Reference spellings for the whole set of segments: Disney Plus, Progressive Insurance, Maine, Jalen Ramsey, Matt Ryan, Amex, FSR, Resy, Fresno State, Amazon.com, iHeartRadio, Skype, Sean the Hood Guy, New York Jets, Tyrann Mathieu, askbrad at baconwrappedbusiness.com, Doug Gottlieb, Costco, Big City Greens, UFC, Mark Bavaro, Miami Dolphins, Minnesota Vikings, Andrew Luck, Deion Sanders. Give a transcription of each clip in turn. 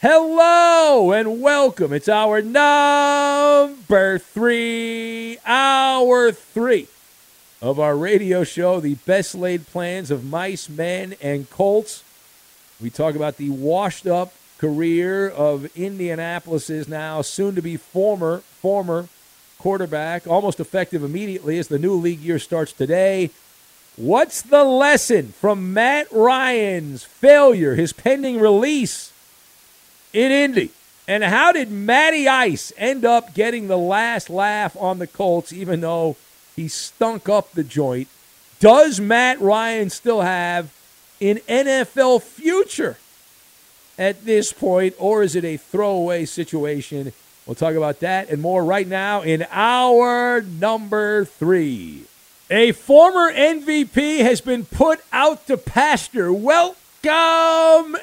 Hello and welcome. It's our hour three of our radio show, The Best Laid Plans of Mice, Men, and Colts. We talk about the washed-up career of Indianapolis's now soon-to-be former quarterback, almost effective immediately as the new league year starts today. What's the lesson from Matt Ryan's failure, his pending release in Indy? And how did Matty Ice end up getting the last laugh on the Colts, even though he stunk up the joint? Does Matt Ryan still have an NFL future at this point, or is it a throwaway situation? We'll talk about that and more right now in hour number three. A former MVP has been put out to pasture. Welcome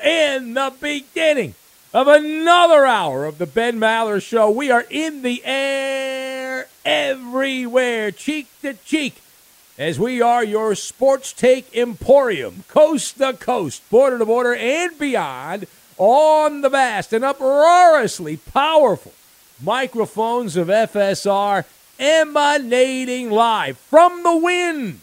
in the beginning of another hour of the Ben Maller Show. We are in the air everywhere, cheek to cheek, as we are your sports take emporium, coast to coast, border to border, and beyond, on the vast and uproariously powerful microphones of FSR, emanating live from the wind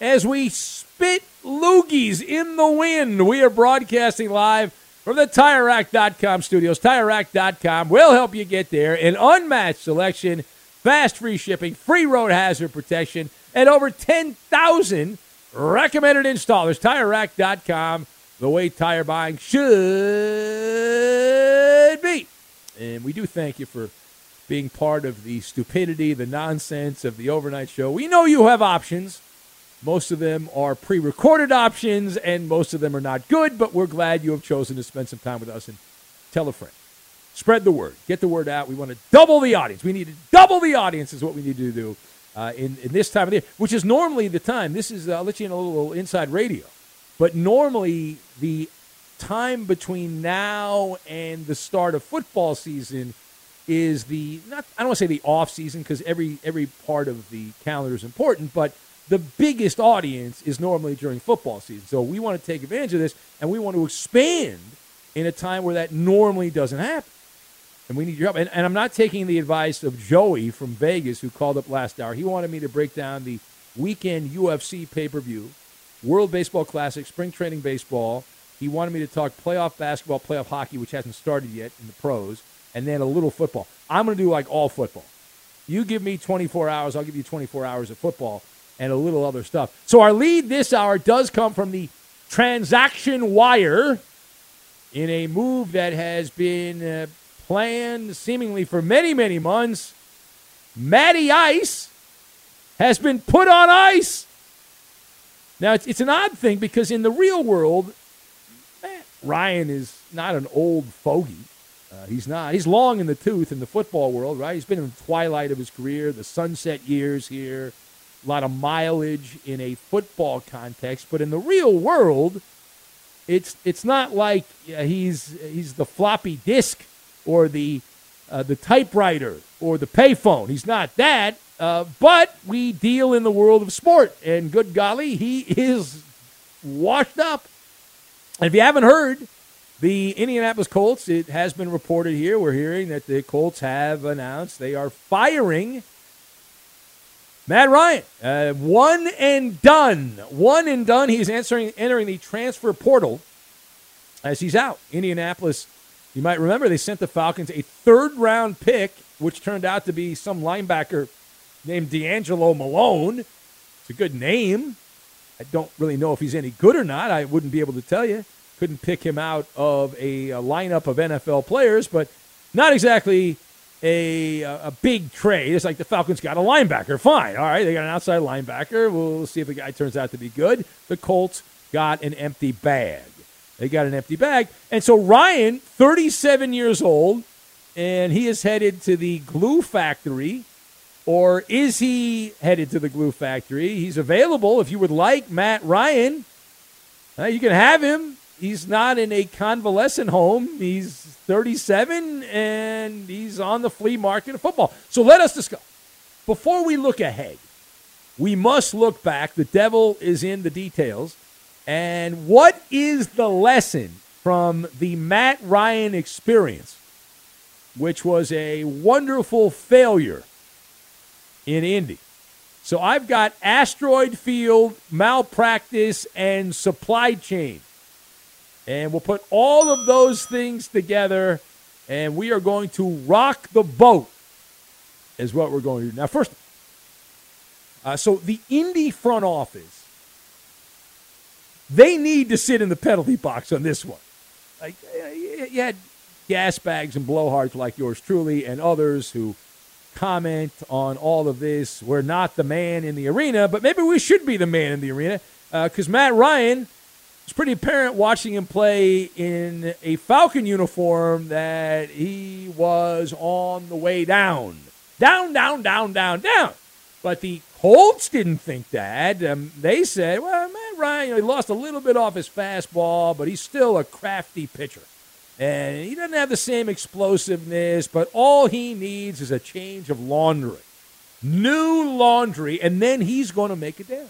as we spit loogies in the wind. We are broadcasting live from the TireRack.com studios. TireRack.com will help you get there. An unmatched selection, fast free shipping, free road hazard protection, and over 10,000 recommended installers. TireRack.com, the way tire buying should be. And we do thank you for being part of the stupidity, the nonsense of the overnight show. We know you have options. Most of them are pre-recorded options, and most of them are not good, but we're glad you have chosen to spend some time with us and tell a friend. Spread the word. Get the word out. We want to double the audience. We need to double the audience is what we need to do in this time of the year, which is normally the time. This is, I'll let you in a little inside radio, but normally the time between now and the start of football season is the, not, I don't want to say the off season, because every part of the calendar is important, but the biggest audience is normally during football season. So we want to take advantage of this, and we want to expand in a time where that normally doesn't happen. And we need your help. And I'm not taking the advice of Joey from Vegas, who called up last hour. He wanted me to break down the weekend UFC pay-per-view, World Baseball Classic, Spring Training Baseball, He wanted me to talk playoff basketball, playoff hockey, which hasn't started yet in the pros, and then a little football. I'm going to do like all football. You give me 24 hours, I'll give you 24 hours of football and a little other stuff. So our lead this hour does come from the transaction wire in a move that has been planned seemingly for many, many months. Matty Ice has been put on ice. Now, it's an odd thing because in the real world, Matt Ryan is not an old fogey. He's not. He's long in the tooth in the football world, right? He's been in the twilight of his career, the sunset years here, a lot of mileage in a football context. But in the real world, it's not like he's the floppy disk or the typewriter or the payphone. He's not that. But we deal in the world of sport, and good golly, he is washed up. And if you haven't heard, the Indianapolis Colts, it has been reported here, we're hearing that the Colts have announced they are firing Matt Ryan. One and done. One and done. He's entering the transfer portal as he's out. Indianapolis, you might remember, they sent the Falcons a third-round pick, which turned out to be some linebacker named D'Angelo Malone. It's a good name. I don't really know if he's any good or not. I wouldn't be able to tell you. Couldn't pick him out of a lineup of NFL players, but not exactly a big trade. It's like the Falcons got a linebacker. Fine. All right, they got an outside linebacker. We'll see if the guy turns out to be good. The Colts got an empty bag. They got an empty bag. And so Ryan, 37 years old, and he is headed to the glue factory. Or is he headed to the glue factory? He's available if you would like Matt Ryan. You can have him. He's not in a convalescent home. He's 37, and he's on the flea market of football. So let us discuss. Before we look ahead, we must look back. The devil is in the details. And what is the lesson from the Matt Ryan experience, which was a wonderful failure in Indy? So I've got asteroid field, malpractice, and supply chain. And we'll put all of those things together, and we are going to rock the boat is what we're going to do. Now, first, so the Indy front office, they need to sit in the penalty box on this one. Like, you had gas bags and blowhards like yours truly and others who comment on all of this. We're not the man in the arena, but maybe we should be the man in the arena because Matt Ryan, it's pretty apparent watching him play in a Falcon uniform that he was on the way down. Down, down, down, down, down. But the Colts didn't think that. They said, well, Matt Ryan, he lost a little bit off his fastball, but he's still a crafty pitcher. And he doesn't have the same explosiveness, but all he needs is a change of laundry. New laundry, and then he's going to make it there.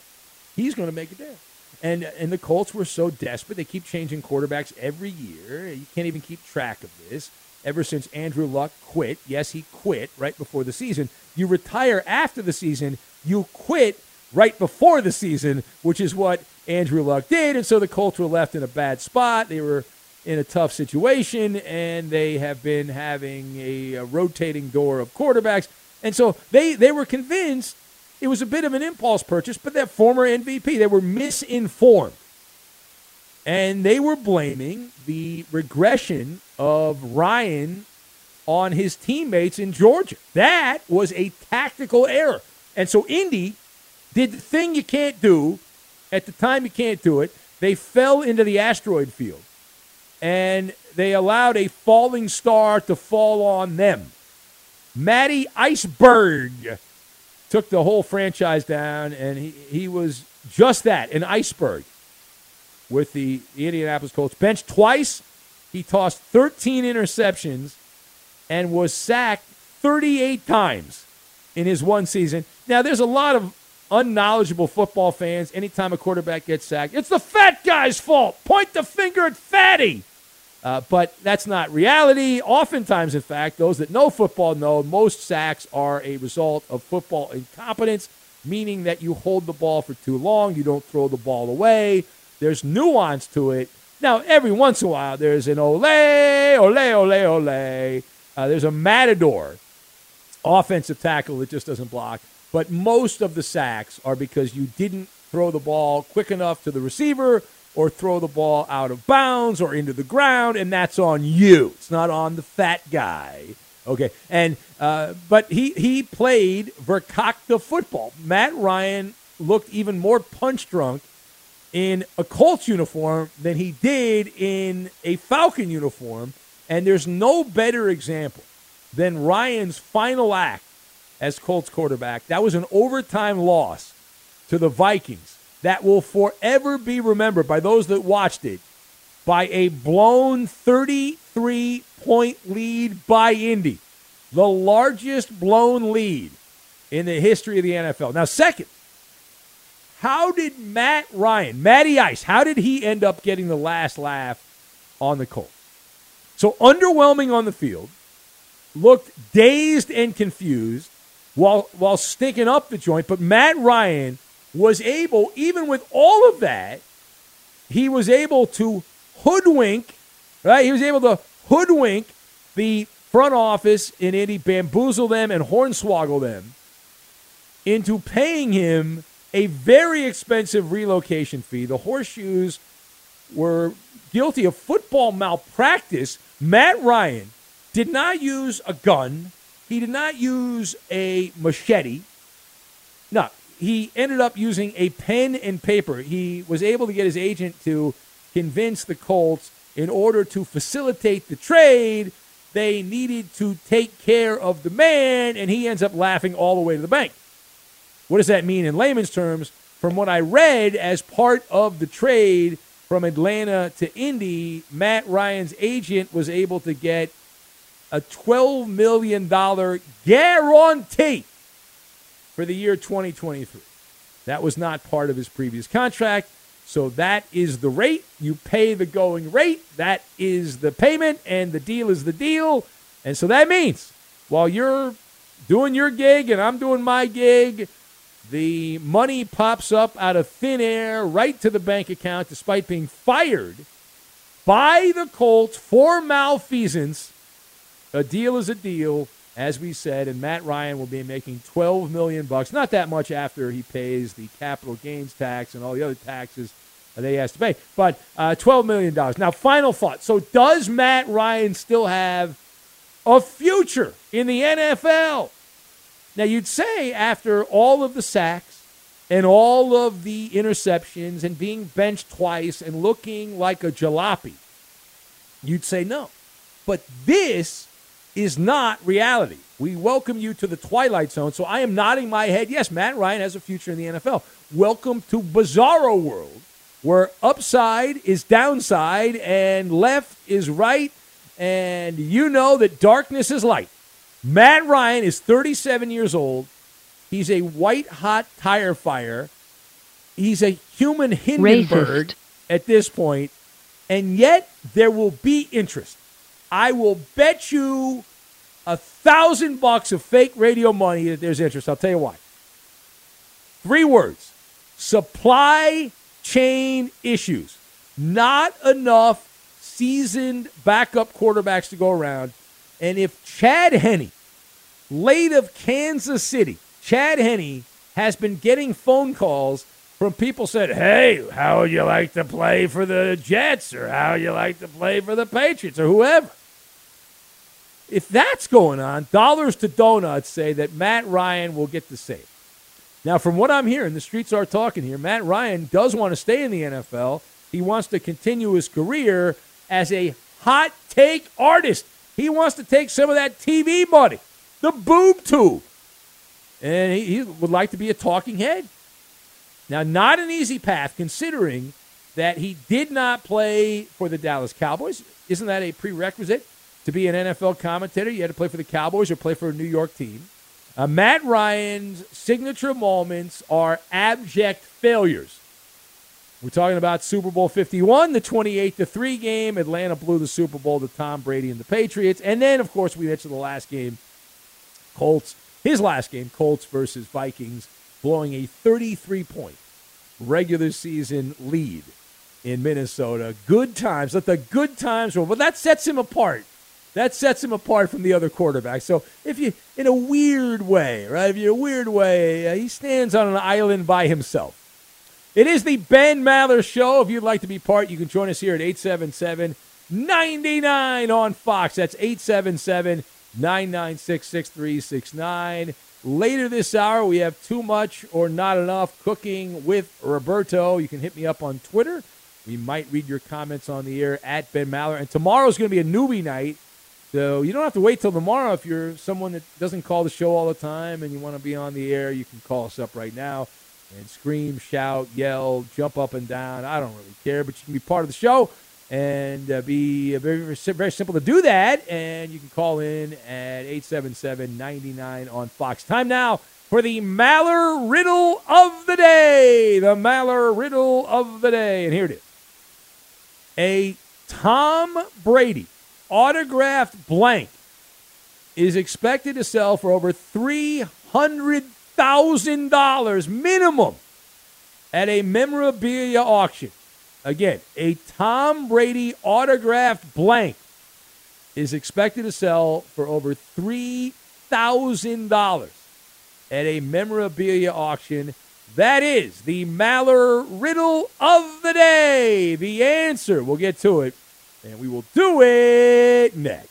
He's going to make it there. And the Colts were so desperate. They keep changing quarterbacks every year. You can't even keep track of this. Ever since Andrew Luck quit. Yes, he quit right before the season. You retire after the season. You quit right before the season, which is what Andrew Luck did. And so the Colts were left in a bad spot. They were in a tough situation, and they have been having a rotating door of quarterbacks. And so they were convinced it was a bit of an impulse purchase, but that former MVP, they were misinformed. And they were blaming the regression of Ryan on his teammates in Georgia. That was a tactical error. And so Indy did the thing you can't do at the time you can't do it. They fell into the asteroid field, and they allowed a falling star to fall on them. Matty Iceberg took the whole franchise down, and he was just that, an iceberg with the Indianapolis Colts. Benched twice, he tossed 13 interceptions and was sacked 38 times in his one season. Now, there's a lot of unknowledgeable football fans. Anytime a quarterback gets sacked, it's the fat guy's fault. Point the finger at Fatty. But that's not reality. Oftentimes, in fact, those that know football know most sacks are a result of football incompetence, meaning that you hold the ball for too long, you don't throw the ball away. There's nuance to it. Now, every once in a while, there's an ole, ole, ole, ole. There's a matador offensive tackle that just doesn't block. But most of the sacks are because you didn't throw the ball quick enough to the receiver or throw the ball out of bounds or into the ground, and that's on you. It's not on the fat guy. Okay, and but he played Verkakta football. Matt Ryan looked even more punch drunk in a Colts uniform than he did in a Falcon uniform, and there's no better example than Ryan's final act as Colts quarterback. That was an overtime loss to the Vikings that will forever be remembered by those that watched it by a blown 33-point lead by Indy, the largest blown lead in the history of the NFL. Now, second, how did Matt Ryan, Matty Ice, how did he end up getting the last laugh on the Colts? So underwhelming on the field, looked dazed and confused while stinking up the joint, but Matt Ryan was able, even with all of that, he was able to hoodwink, right? He was able to hoodwink the front office in Indy, bamboozle them and hornswoggle them into paying him a very expensive relocation fee. The Horseshoes were guilty of football malpractice. Matt Ryan did not use a gun. He did not use a machete. No, he ended up using a pen and paper. He was able to get his agent to convince the Colts, in order to facilitate the trade, they needed to take care of the man, and he ends up laughing all the way to the bank. What does that mean in layman's terms? From what I read as part of the trade from Atlanta to Indy, Matt Ryan's agent was able to get a $12 million guarantee for the year 2023. That was not part of his previous contract. So that is the rate. You pay the going rate. That is the payment, and the deal is the deal. And so that means while you're doing your gig and I'm doing my gig, the money pops up out of thin air right to the bank account, despite being fired by the Colts for malfeasance. A deal is a deal, as we said, and Matt Ryan will be making $12 million bucks, not that much after he pays the capital gains tax and all the other taxes that he has to pay, but $12 million. Now, final thought. So does Matt Ryan still have a future in the NFL? Now, you'd say after all of the sacks and all of the interceptions and being benched twice and looking like a jalopy, you'd say no. But this is not reality. We welcome you to the Twilight Zone. So I am nodding my head. Yes, Matt Ryan has a future in the NFL. Welcome to Bizarro World, where upside is downside and left is right, and you know that darkness is light. Matt Ryan is 37 years old. He's a white-hot tire fire. He's a human Hindenburg racist at this point, and yet there will be interest. I will bet you $1,000 of fake radio money that there's interest. I'll tell you why. Three words: supply chain issues. Not enough seasoned backup quarterbacks to go around. And if Chad Henne, late of Kansas City, Chad Henne has been getting phone calls from people said, hey, how would you like to play for the Jets, or how would you like to play for the Patriots, or whoever. If that's going on, dollars to donuts say that Matt Ryan will get the save. Now, from what I'm hearing, the streets are talking here, Matt Ryan does want to stay in the NFL. He wants to continue his career as a hot take artist. He wants to take some of that TV money, the boob tube, and he would like to be a talking head. Now, not an easy path, considering that he did not play for the Dallas Cowboys. Isn't that a prerequisite to be an NFL commentator? You had to play for the Cowboys or play for a New York team. Matt Ryan's signature moments are abject failures. We're talking about Super Bowl 51, the 28-3 game. Atlanta blew the Super Bowl to Tom Brady and the Patriots. And then, of course, we mentioned the last game, Colts. His last game, Colts versus Vikings, blowing a 33-point regular season lead in Minnesota. Good times. Let the good times roll. But that sets him apart. That sets him apart from the other quarterbacks. So if you, in a weird way, right, he stands on an island by himself. It is the Ben Maller Show. If you'd like to be part, you can join us here at 877-99 on Fox. That's 877-996-6369. Later this hour, we have Too Much or Not Enough Cooking with Roberto. You can hit me up on Twitter. We might read your comments on the air at Ben Maller. And tomorrow's going to be a newbie night. So you don't have to wait till tomorrow. If you're someone that doesn't call the show all the time and you want to be on the air, you can call us up right now and scream, shout, yell, jump up and down. I don't really care, but you can be part of the show and be very, very simple to do that. And you can call in at 877-99 on Fox. Time now for the Maller Riddle of the Day. The Maller Riddle of the Day. And here it is. A Tom Brady autographed blank is expected to sell for over $300,000 minimum at a memorabilia auction. Again, a Tom Brady autographed blank is expected to sell for over $3,000 at a memorabilia auction. That is the Maller Riddle of the Day. The answer, we'll get to it, and we will do it next.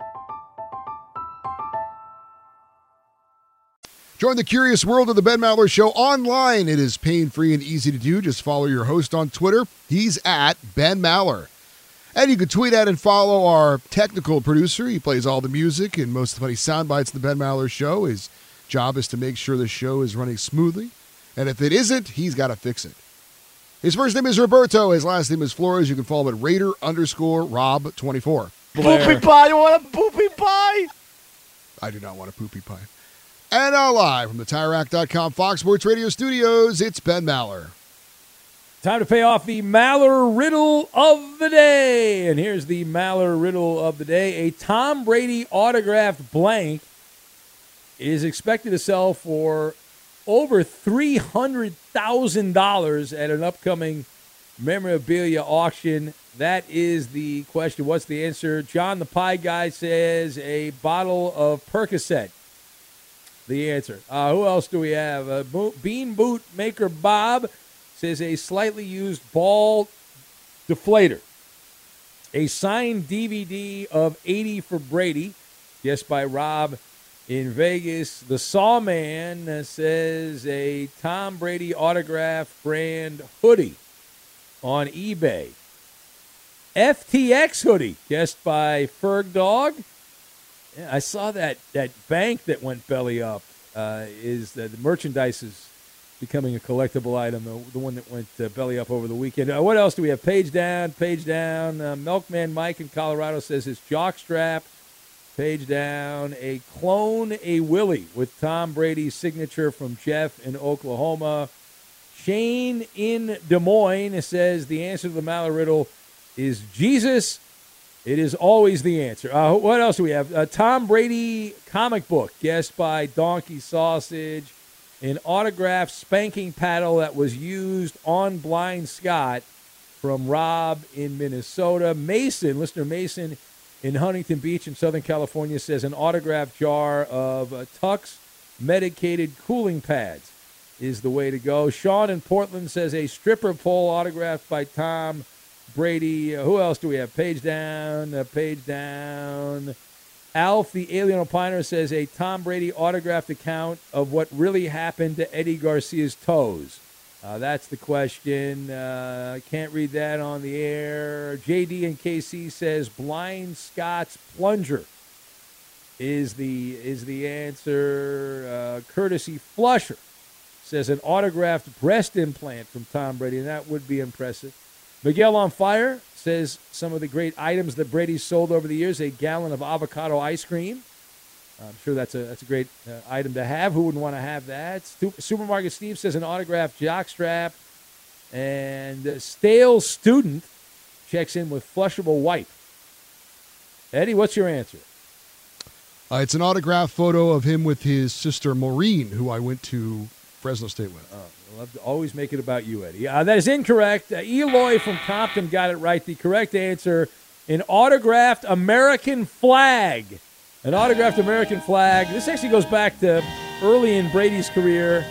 Join the curious world of the Ben Maller Show online. It is pain-free and easy to do. Just follow your host on Twitter. He's at Ben Maller. And you can tweet at and follow our technical producer. He plays all the music and most of the funny sound bites of the Ben Maller Show is job is to make sure the show is running smoothly, and if it isn't, he's got to fix it. His first name is Roberto. His last name is Flores. You can follow him at Raider_Rob24. Poopy pie. You want a poopy pie? I do not want a poopy pie. And now live from the TireRack.com Fox Sports Radio studios, it's Ben Maller. Time to pay off the Maller Riddle of the Day. And here's the Maller Riddle of the Day. A Tom Brady autographed blank is expected to sell for over $300,000 at an upcoming memorabilia auction. That is the question. What's the answer? John the Pie Guy says a bottle of Percocet. The answer. Who else do we have? Bean Boot Maker Bob says a slightly used ball deflator. A signed DVD of 80 for Brady, guessed by Rob in Vegas. The Sawman says a Tom Brady autograph brand hoodie on eBay. FTX hoodie, guessed by Ferg Dog. Yeah, I saw that bank that went belly up. The merchandise is becoming a collectible item, the one that went belly up over the weekend. What else do we have? Page down. Milkman Mike in Colorado says his jock strap. Page down. A clone, a Willie with Tom Brady's signature from Jeff in Oklahoma. Shane in Des Moines says the answer to the Maller Riddle is Jesus. It is always the answer. What else do we have? Tom Brady comic book, guessed by Donkey Sausage. An autographed spanking paddle that was used on Blind Scott from Rob in Minnesota. Mason, listener Mason in Huntington Beach in Southern California says an autographed jar of Tux medicated cooling pads is the way to go. Sean in Portland says a stripper pole autographed by Tom Brady. Who else do we have? Page down. Alf, the alien opiner, says a Tom Brady autographed account of what really happened to Eddie Garcia's toes. That's the question. Can't read that on the air. JD and KC says Blind Scott's plunger is the answer. Courtesy Flusher says an autographed breast implant from Tom Brady, and that would be impressive. Miguel on Fire says some of the great items that Brady sold over the years, a gallon of avocado ice cream. I'm sure that's a great item to have. Who wouldn't want to have that? Supermarket Steve says an autographed jockstrap. And Stale Student checks in with flushable wipe. Eddie, what's your answer? It's an autographed photo of him with his sister Maureen, who I went to Fresno State went. I love to always make it about you, Eddie. That is incorrect. Eloy from Compton got it right. The correct answer, an autographed American flag. An autographed American flag. This actually goes back to early in Brady's career.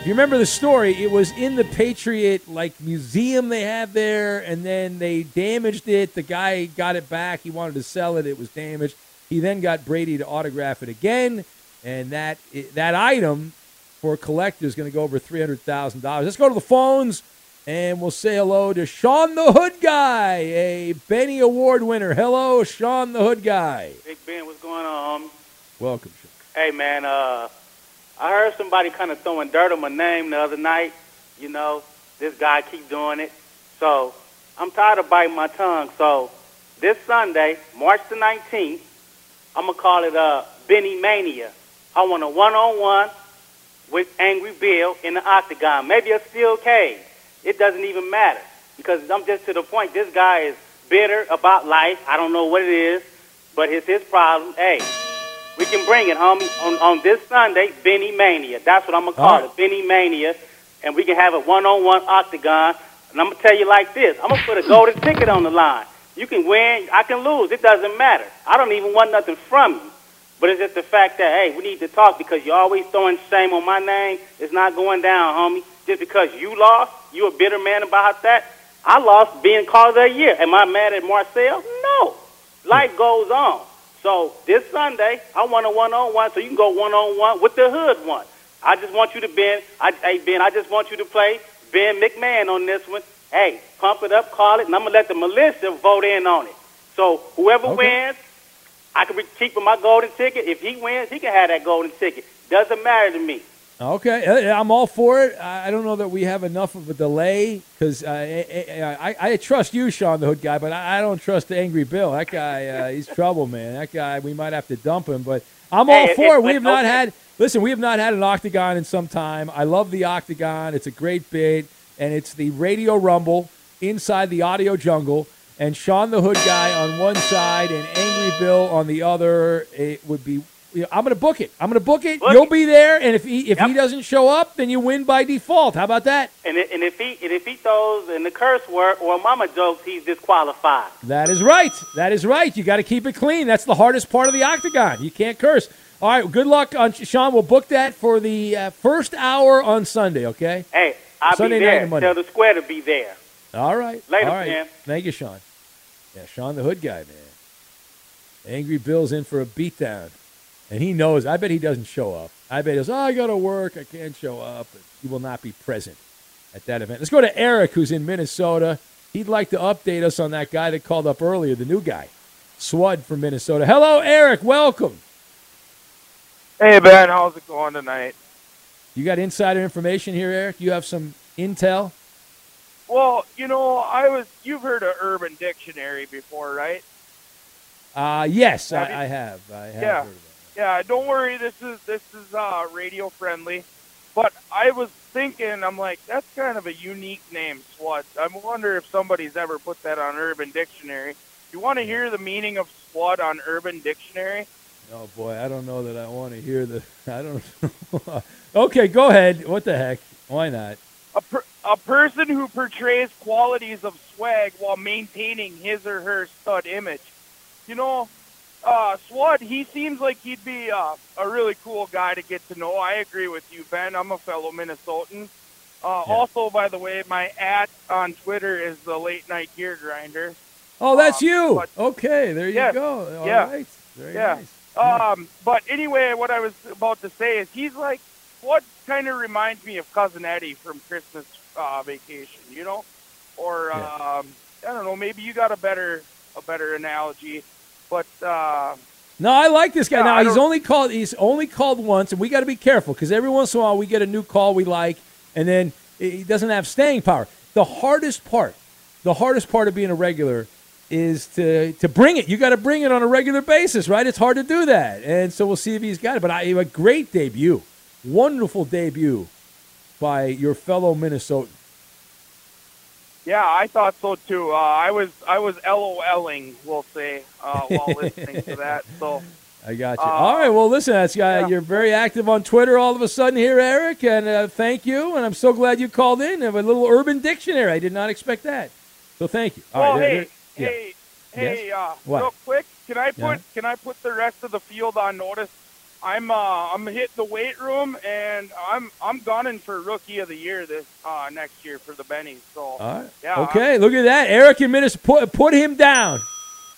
If you remember the story, it was in the Patriot museum they have there, and then they damaged it. The guy got it back. He wanted to sell it. It was damaged. He then got Brady to autograph it again, and that item for collectors going to go over $300,000. Let's go to the phones, and we'll say hello to Sean the Hood Guy, a Benny Award winner. Hello, Sean the Hood Guy. Hey, Ben, what's going on? Welcome, Sean. Hey, man, I heard somebody kind of throwing dirt on my name the other night. You know, this guy keeps doing it. So I'm tired of biting my tongue. So this Sunday, March the 19th, I'm going to call it Benny Mania. I want a one-on-one with Angry Bill in the octagon, maybe a steel cage. It doesn't even matter because I'm just to the point. This guy is bitter about life. I don't know what it is, but it's his problem. Hey, we can bring it, homie, on this Sunday, Benny Mania. That's what I'm going to call it, Benny Mania, and we can have a one-on-one octagon. And I'm going to tell you like this. I'm going to put a golden ticket on the line. You can win. I can lose. It doesn't matter. I don't even want nothing from you. But it's just the fact that, hey, we need to talk because you're always throwing shame on my name. It's not going down, homie. Just because you lost, you're a bitter man about that. I lost being called that year. Am I mad at Marcel? No. Life goes on. So this Sunday, I want a one-on-one, so you can go one-on-one with the hood one. I just want you to, I just want you to play Ben McMahon on this one. Hey, pump it up, call it, and I'm going to let the militia vote in on it. So whoever wins, I can keep my golden ticket. If he wins, he can have that golden ticket. Doesn't matter to me. Okay, I'm all for it. I don't know that we have enough of a delay because I trust you, Sean the Hood Guy, but I don't trust Angry Bill. That guy, he's trouble, man. That guy, we might have to dump him, but I'm all for it. We have not had – listen, we have not had an Octagon in some time. I love the Octagon. It's a great bit, and it's the Radio Rumble inside the audio jungle, and Sean the Hood Guy on one side and Angry Bill on the other. It would be – I'm going to book it. Book You'll be there, and if he doesn't show up, then you win by default. How about that? And if he throws in the curse word or mama jokes, he's disqualified. That is right. You got to keep it clean. That's the hardest part of the Octagon. You can't curse. All right, good luck, Sean. We'll book that for the first hour on Sunday, okay? Hey, I'll Sunday be there. Night and Monday. Tell the square to be there. All right. Later, man. Thank you, Sean. Yeah, Sean the Hood Guy, man. Angry Bill's in for a beatdown. And he knows. I bet he doesn't show up. I bet he goes, I got to work. I can't show up. He will not be present at that event. Let's go to Eric, who's in Minnesota. He'd like to update us on that guy that called up earlier, the new guy, SWUD from Minnesota. Hello, Eric. Welcome. Hey, Ben. How's it going tonight? You got insider information here, Eric? You have some intel? Well, you've heard of Urban Dictionary before, right? Yes, I have. I have heard of it. Yeah, don't worry. This is radio friendly, but I was thinking, I'm like, that's kind of a unique name, SWUD. I wonder if somebody's ever put that on Urban Dictionary. You want to hear the meaning of SWUD on Urban Dictionary? Oh boy, I don't know that I want to hear the. I don't know. Okay, go ahead. What the heck? Why not? A person who portrays qualities of swag while maintaining his or her stud image. SWUD, he seems like he'd be a really cool guy to get to know. I agree with you, Ben. I'm a fellow Minnesotan. Also, by the way, my @ on Twitter is the Late Night Gear Grinder. Oh, that's you. But, okay, there you go. All right. Very nice. But anyway, what I was about to say is he's like, what kind of reminds me of Cousin Eddie from Christmas Vacation, Or, I don't know, maybe you got a better analogy. But no, I like this guy. Now he's only called once, and we got to be careful because every once in a while we get a new call we like, and then he doesn't have staying power. The hardest part of being a regular is to bring it. You got to bring it on a regular basis, right? It's hard to do that, and so we'll see if he's got it. But a great debut, wonderful debut by your fellow Minnesotan. Yeah, I thought so too. I was LOLing, we'll say, while listening to that. So I got you. All right, well, listen, that's guy. You're very active on Twitter all of a sudden here, Eric, and thank you. And I'm so glad you called in. I have a little Urban Dictionary. I did not expect that. So thank you. Real quick, can I put the rest of the field on notice? I'm hitting the weight room, and I'm gunning for Rookie of the Year this next year for the Bennies. So, all right. Look at that, Eric in Minnesota. Put him down.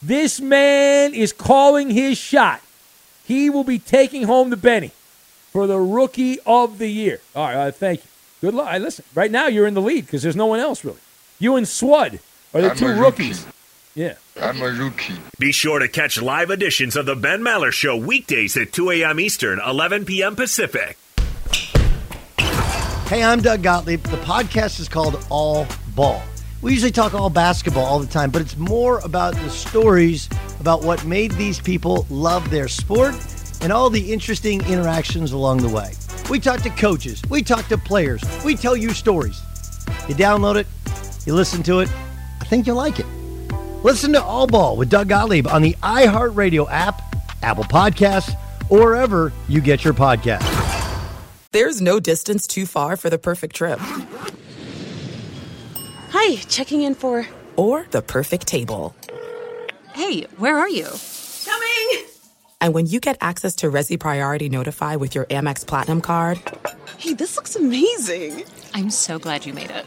This man is calling his shot. He will be taking home the Benny for the Rookie of the Year. All right, thank you. Good luck. Listen, right now you're in the lead because there's no one else really. You and SWUD are the two rookies. Yeah. I'm a rookie. Be sure to catch live editions of The Ben Maller Show weekdays at 2 a.m. Eastern, 11 p.m. Pacific. Hey, I'm Doug Gottlieb. The podcast is called All Ball. We usually talk all basketball all the time, but it's more about the stories about what made these people love their sport and all the interesting interactions along the way. We talk to coaches. We talk to players. We tell you stories. You download it. You listen to it. I think you'll like it. Listen to All Ball with Doug Gottlieb on the iHeartRadio app, Apple Podcasts, or wherever you get your podcasts. There's no distance too far for the perfect trip. Hi, checking in for... Or the perfect table. Hey, where are you? Coming! And when you get access to Resy Priority Notify with your Amex Platinum card... Hey, this looks amazing. I'm so glad you made it.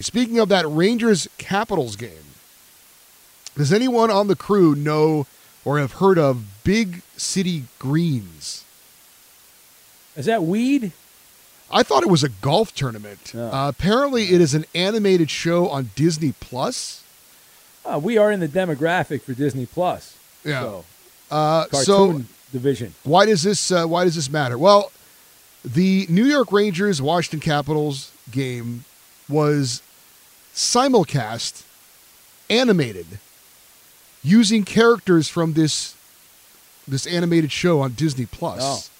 Speaking of that Rangers-Capitals game, does anyone on the crew know or have heard of Big City Greens? Is that weed? I thought it was a golf tournament. No. Apparently, it is an animated show on Disney Plus. We are in the demographic for Disney Plus. Yeah. So, cartoon division. Why does this matter? Well, the New York Rangers-Washington Capitals game was simulcast, animated, using characters from this animated show on Disney Plus.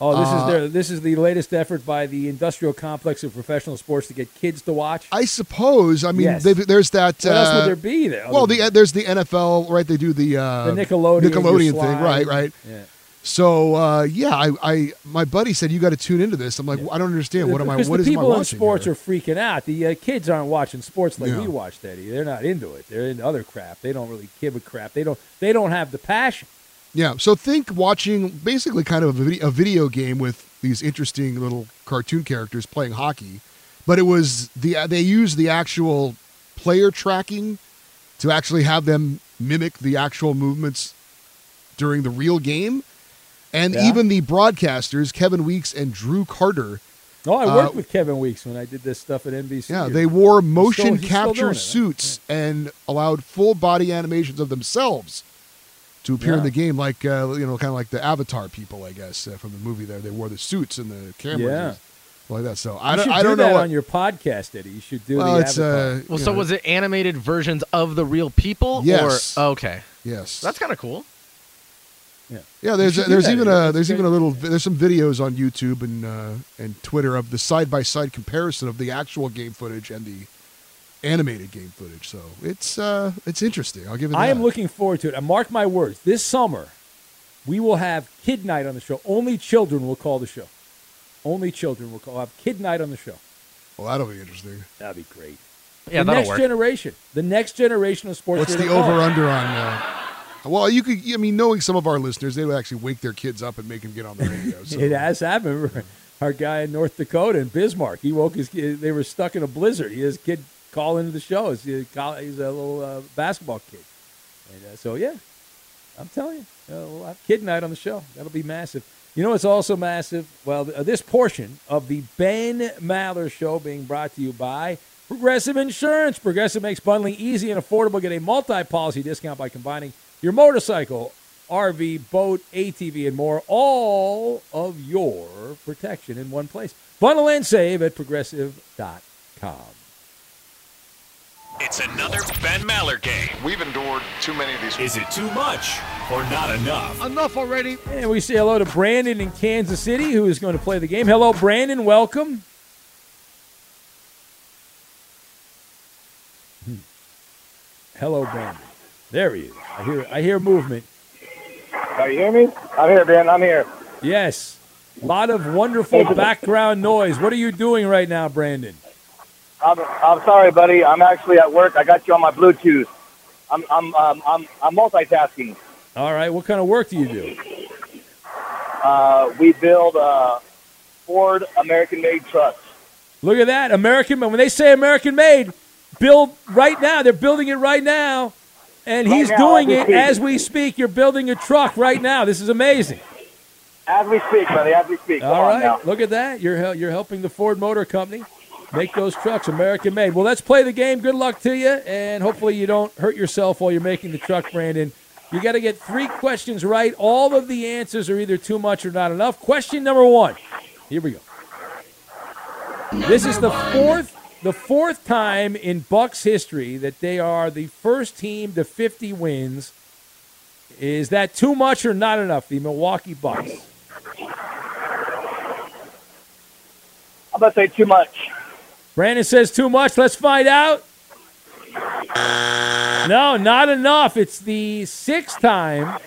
Oh, this is the latest effort by the industrial complex of professional sports to get kids to watch, I suppose. I mean, yes. There's that. What else would there be? Though? Well, there's the NFL, right? They do the Nickelodeon thing, right? Yeah. So, I my buddy said, you got to tune into this. I'm like, yeah. I don't understand. What is my watching? Because the people in sports are freaking out. The kids aren't watching sports like we watch, Eddie. They're not into it. They're into other crap. They don't really give a crap. They don't have the passion. Yeah, so think watching basically kind of a video game with these interesting little cartoon characters playing hockey. But it was they used the actual player tracking to actually have them mimic the actual movements during the real game. And even the broadcasters, Kevin Weeks and Drew Carter. Oh, I worked with Kevin Weeks when I did this stuff at NBC. Yeah, they wore motion capture suits and allowed full body animations of themselves to appear in the game, like kind of like the Avatar people, I guess, from the movie. There, they wore the suits and the cameras. Yeah. Like that, so I don't know what on your podcast, Eddie. You should do. Well, so was it animated versions of the real people? Yes. Yes. That's kind of cool. Yeah. There's some videos on YouTube and Twitter of the side by side comparison of the actual game footage and the animated game footage. So it's interesting. I'll give it. I am looking forward to it. And mark my words, this summer we will have kid night on the show. Only children will call the show. We'll have kid night on the show. Well, that'll be interesting. That'll be great. Yeah, the next generation of sports. What's the over under on now? Well, you could. I mean, knowing some of our listeners, they would actually wake their kids up and make them get on the radio. So. It has happened. our guy in North Dakota, in Bismarck. He woke his kid. They were stuck in a blizzard. He had his kid call into the show. He's a little basketball kid. And so, yeah, I'm telling you, we'll have kid night on the show. That'll be massive. You know what's also massive? Well, this portion of the Ben Maller Show being brought to you by Progressive Insurance. Progressive makes bundling easy and affordable. Get a multi-policy discount by combining your motorcycle, RV, boat, ATV, and more. All of your protection in one place. Bundle and save at Progressive.com. It's another Ben Maller game. We've endured too many of these. Is it too much or not enough? Enough already. And we say hello to Brandon in Kansas City, who is going to play the game. Hello, Brandon. Welcome. Hello, Brandon. There he is. I hear movement. Can you hear me? I'm here, Ben. I'm here. Yes. A lot of wonderful background noise. What are you doing right now, Brandon? I'm sorry, buddy. I'm actually at work. I got you on my Bluetooth. I'm multitasking. All right. What kind of work do you do? We build Ford American-made trucks. Look at that, American. When they say American-made, build right now. They're building it right now, and he's doing it as we speak. You're building a truck right now. This is amazing. As we speak, buddy. As we speak. All right. Look at that. You're helping the Ford Motor Company make those trucks American-made. Well, let's play the game. Good luck to you, and hopefully you don't hurt yourself while you're making the truck, Brandon. You got to get three questions right. All of the answers are either too much or not enough. Question number one. Here we go. This is the fourth time in Bucks history that they are the first team to 50 wins. Is that too much or not enough? The Milwaukee Bucks. I'm about to say too much. Brandon says too much. Let's find out. No, not enough. It's the sixth time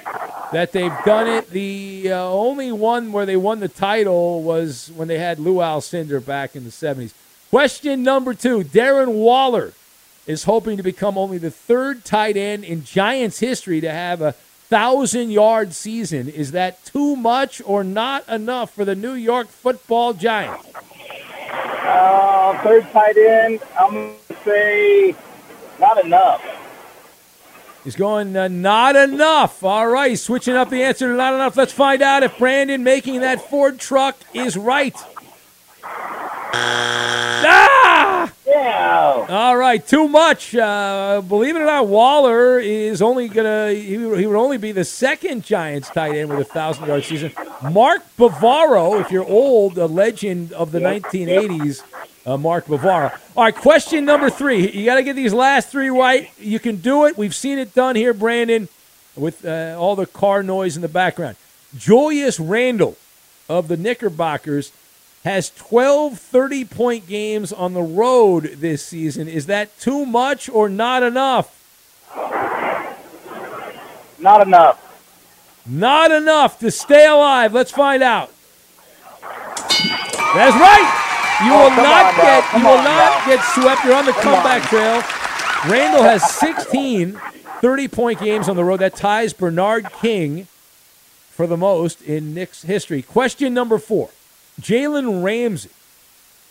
that they've done it. The only one where they won the title was when they had Lou Alcindor back in the 70s. Question number two. Darren Waller is hoping to become only the third tight end in Giants history to have a 1,000-yard season. Is that too much or not enough for the New York football Giants? Third tight end, I'm going to say not enough. He's going not enough. All right, switching up the answer to not enough. Let's find out if Brandon making that Ford truck is right. Ah! Yeah. All right, too much. Believe it or not, Waller is only he would only be the second Giants tight end with a 1,000-yard season. Mark Bavaro, if you're old, a legend of the 1980s, Mark Bavaro. All right, question number three. You got to get these last three right. You can do it. We've seen it done here, Brandon, with all the car noise in the background. Julius Randle of the Knickerbockers has 12 30-point games on the road this season. Is that too much or not enough? Not enough. Not enough to stay alive. Let's find out. That's right. You will not get swept. You're on the comeback trail. Randall has 16 30-point games on the road. That ties Bernard King for the most in Knicks history. Question number four. Jalen Ramsey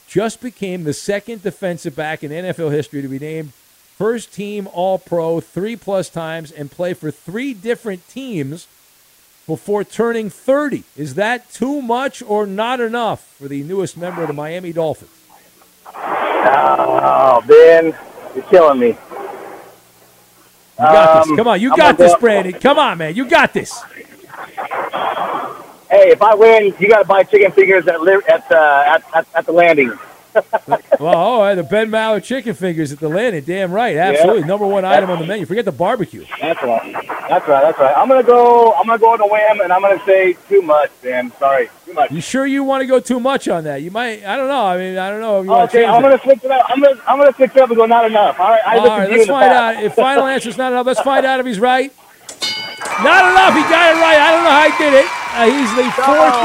just became the second defensive back in NFL history to be named first-team All-Pro 3+ times and play for 3 different teams before turning 30. Is that too much or not enough for the newest member of the Miami Dolphins? Oh, Ben, you're killing me. You got this. Come on, you got this, Brandon. Come on, man, you got this. Hey, if I win, you got to buy chicken fingers at the landing. Well, all right, the Ben Maller chicken fingers at the landing. Damn right, absolutely. Yeah. Number one item on the menu. Forget the barbecue. That's right. That's right. That's right. I'm gonna go on a whim, and I'm gonna say too much, Ben. Sorry, too much. You sure you want to go too much on that? You might. I don't know. I mean, I don't know. If you want to change. I'm gonna switch it up. I'm gonna switch it up and go not enough. All right. Let's find out. If final answer's not enough, let's find out if he's right. Not enough. He got it right. I don't know how he did it. He's the fourth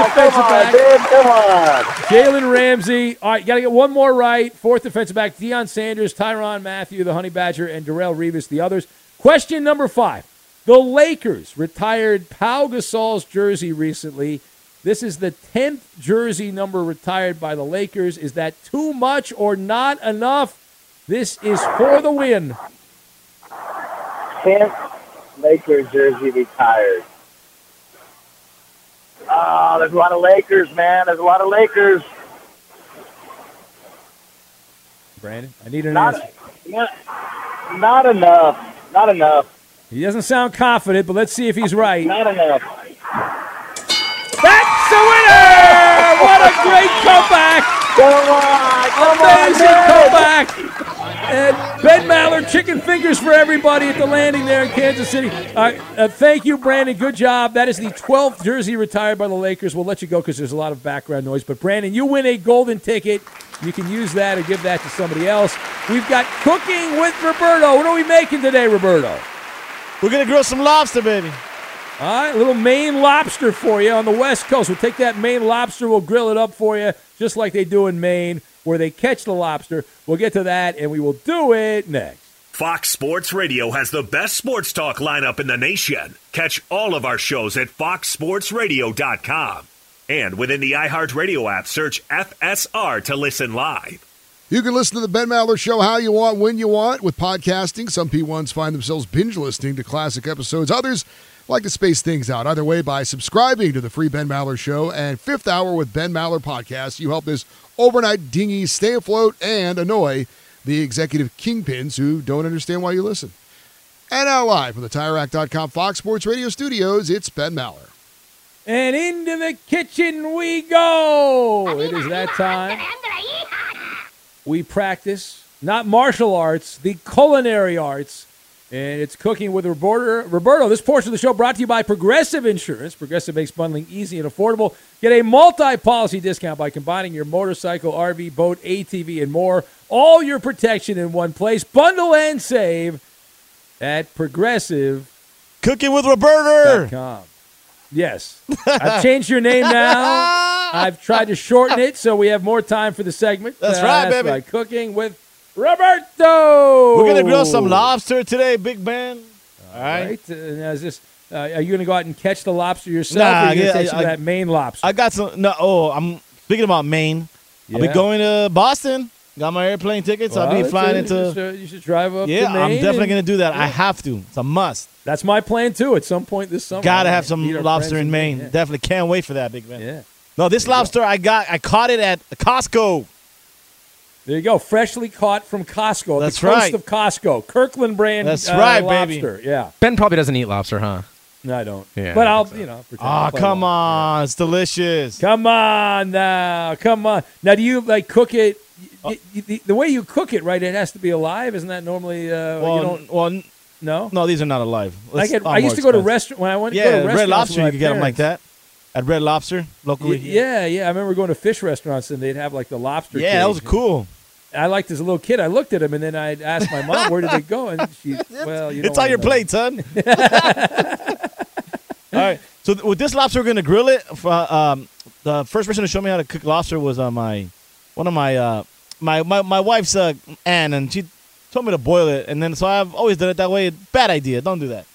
defensive back. Jalen Ramsey. All right, you got to get one more right. Fourth defensive back, Deion Sanders, Tyrann Mathieu, the Honey Badger, and Darrelle Revis, the others. Question number five. The Lakers retired Pau Gasol's jersey recently. This is the 10th jersey number retired by the Lakers. Is that too much or not enough? This is for the win. 10th Lakers jersey retired. Oh, there's a lot of Lakers, man. There's a lot of Lakers. Brandon, I need an answer. Not enough. Not enough. He doesn't sound confident, but let's see if he's right. Not enough. That's the winner! What a great comeback! Amazing comeback! And Ben Maller, chicken fingers for everybody at the landing there in Kansas City. Thank you, Brandon. Good job. That is the 12th jersey retired by the Lakers. We'll let you go because there's a lot of background noise. But, Brandon, you win a golden ticket. You can use that or give that to somebody else. We've got Cooking with Roberto. What are we making today, Roberto? We're going to grill some lobster, baby. All right, a little Maine lobster for you on the West Coast. We'll take that Maine lobster. We'll grill it up for you just like they do in Maine, where they catch the lobster. We'll get to that, and we will do it next. Fox Sports Radio has the best sports talk lineup in the nation. Catch all of our shows at foxsportsradio.com. And within the iHeartRadio app, search FSR to listen live. You can listen to the Ben Maller Show how you want, when you want, with podcasting. Some P1s find themselves binge listening to classic episodes. Others like to space things out. Either way, by subscribing to the free Ben Maller Show and Fifth Hour with Ben Maller podcast, you help this overnight dinghy stay afloat and annoy the executive kingpins who don't understand why you listen. And now live from the TireRack.com Fox Sports Radio studios, it's Ben Maller. And into the kitchen we go. It is that time. We practice, not martial arts, the culinary arts. And it's Cooking with Roberto. This portion of the show brought to you by Progressive Insurance. Progressive makes bundling easy and affordable. Get a multi-policy discount by combining your motorcycle, RV, boat, ATV, and more. All your protection in one place. Bundle and save at Progressive. Cooking with Roberto.com. Yes. I've changed your name now. I've tried to shorten it so we have more time for the segment. That's right, baby. By Cooking with Roberto! We're going to grill some lobster today, Big Ben. All right. Now is this, are you going to go out and catch the lobster yourself? Nah, or are you going to take some of that Maine lobster? I got some. No, I'm thinking about Maine. Yeah. I'll be going to Boston. Got my airplane tickets. So I'll be flying You should drive up to Maine. Yeah, I'm definitely going to do that. Yeah. I have to. It's a must. That's my plan, too, at some point this summer. Got to have some lobster in Maine. Yeah. Definitely can't wait for that, Big Ben. Yeah. No, this lobster I caught it at Costco. There you go, freshly caught from Costco. That's right. The coast of Costco, Kirkland brand lobster. That's right, baby. Yeah. Ben probably doesn't eat lobster, huh? No, I don't. Yeah, but I'll, pretend. Oh, come on. Yeah. It's delicious. Come on now. Come on. Now, do you, cook it? The way you cook it, right, it has to be alive? Isn't that normally No? No, these are not alive. I used to go to restaurants. When I went to go to restaurants Red Lobster, you could get them like that. At Red Lobster, locally. Yeah. I remember going to fish restaurants, and they'd have, the lobster cage. Yeah, that was cool. I liked as a little kid. I looked at him, and then I'd ask my mom, where did they go? And she, it's on your plate, son. All right. So with this lobster, we're going to grill it. The first person to show me how to cook lobster was my wife's aunt, and she told me to boil it. And then so I've always done it that way. Bad idea. Don't do that.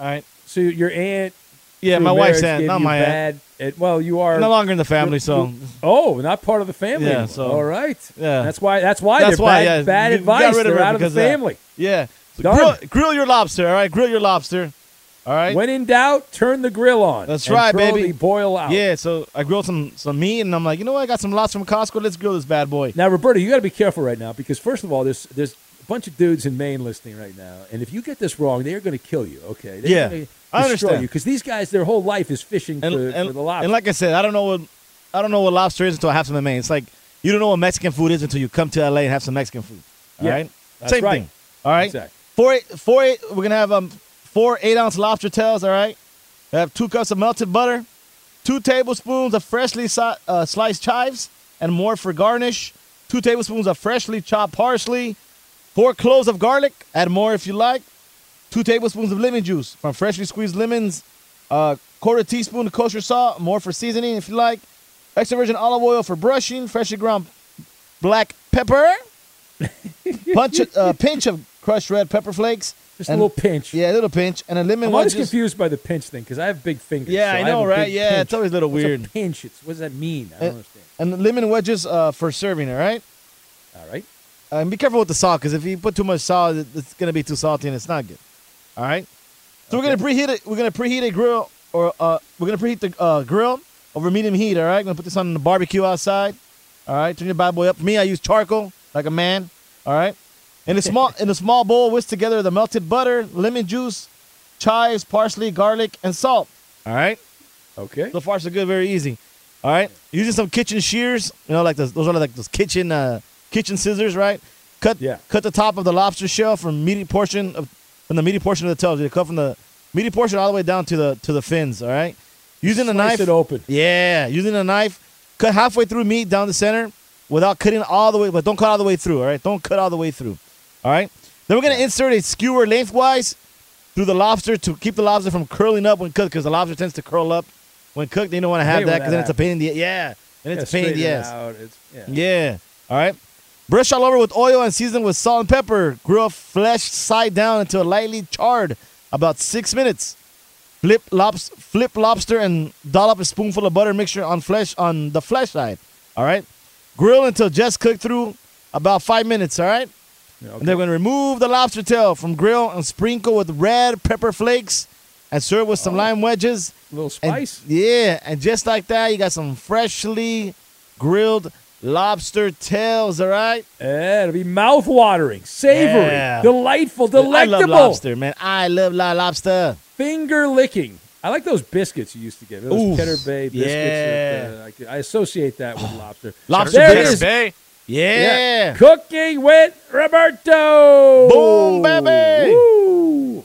All right. So your aunt. Yeah, my wife's aunt, not my aunt. You are no longer in the family, so. Oh, not part of the family. Yeah, so. All right. Yeah. That's why, bad advice. They're out of the family. Yeah. So grill your lobster, all right? Grill your lobster, all right? When in doubt, turn the grill on. That's right, baby. Throw the boil out. Yeah, so I grilled some meat, and I'm like, you know what? I got some lobster from Costco. Let's grill this bad boy. Now, Roberto, you got to be careful right now because, first of all, there's a bunch of dudes in Maine listening right now, and if you get this wrong, they're going to kill you, okay? I understand you because these guys, their whole life is fishing for the lobster. And like I said, I don't know what lobster is until I have some in Maine. It's like you don't know what Mexican food is until you come to LA and have some Mexican food. All right, that's same thing. All right, exactly. We're gonna have 4 8-ounce lobster tails. All right, we have 2 cups of melted butter, 2 tablespoons of freshly sliced chives, and more for garnish. 2 tablespoons of freshly chopped parsley, 4 cloves of garlic. Add more if you like. 2 tablespoons of lemon juice from freshly squeezed lemons, 1/4 teaspoon of kosher salt, more for seasoning if you like, extra virgin olive oil for brushing, freshly ground black pepper, pinch of crushed red pepper flakes, Just a little pinch. Yeah, a little pinch. And a lemon I'm always confused by the pinch thing because I have big fingers. Yeah, so I know, right? Yeah, pinch. It's always a little weird. What's a pinch? What does that mean? I don't understand. And the lemon wedges for serving, all right? All right. And be careful with the salt because if you put too much salt, it's going to be too salty and it's not good. All right? So okay. We're going to preheat the grill over medium heat, all right? I'm going to put this on the barbecue outside. All right? Turn your bad boy up. For me, I use charcoal like a man, all right? In a small bowl, whisk together the melted butter, lemon juice, chives, parsley, garlic, and salt. All right? Okay. So far, so good. Very easy. All right? Using some kitchen shears. You know, like those are like those kitchen scissors, right? Cut the top of the lobster shell from the meaty portion of the toes. You cut from the meaty portion all the way down to the fins, all right? Using a knife. Slice it open. Yeah. Using a knife. Cut halfway through meat down the center without cutting all the way. But don't cut all the way through, all right? Don't cut all the way through. All right. Then we're going to insert a skewer lengthwise through the lobster to keep the lobster from curling up when cooked because the lobster tends to curl up when cooked. They don't want to have that because then it's a pain in the ass. Yeah. And it's a pain in the ass. Yeah. All right. Brush all over with oil and season with salt and pepper. Grill flesh side down until lightly charred, about 6 minutes. Flip lobster and dollop a spoonful of butter mixture on the flesh side. All right. Grill until just cooked through about 5 minutes. All right. Okay. And they're going to remove the lobster tail from grill and sprinkle with red pepper flakes and serve with some lime wedges. A little spice. And just like that, you got some freshly grilled lobster tails, all right? Yeah, it'll be mouth-watering, savory, delightful, delectable. I love lobster, man. I love lobster. Finger-licking. I like those biscuits you used to get. Those Cheddar Bay biscuits. Yeah. With, I associate that with lobster. Lobster Cheddar Bay. Yeah. Cooking with Roberto. Boom, baby. Woo.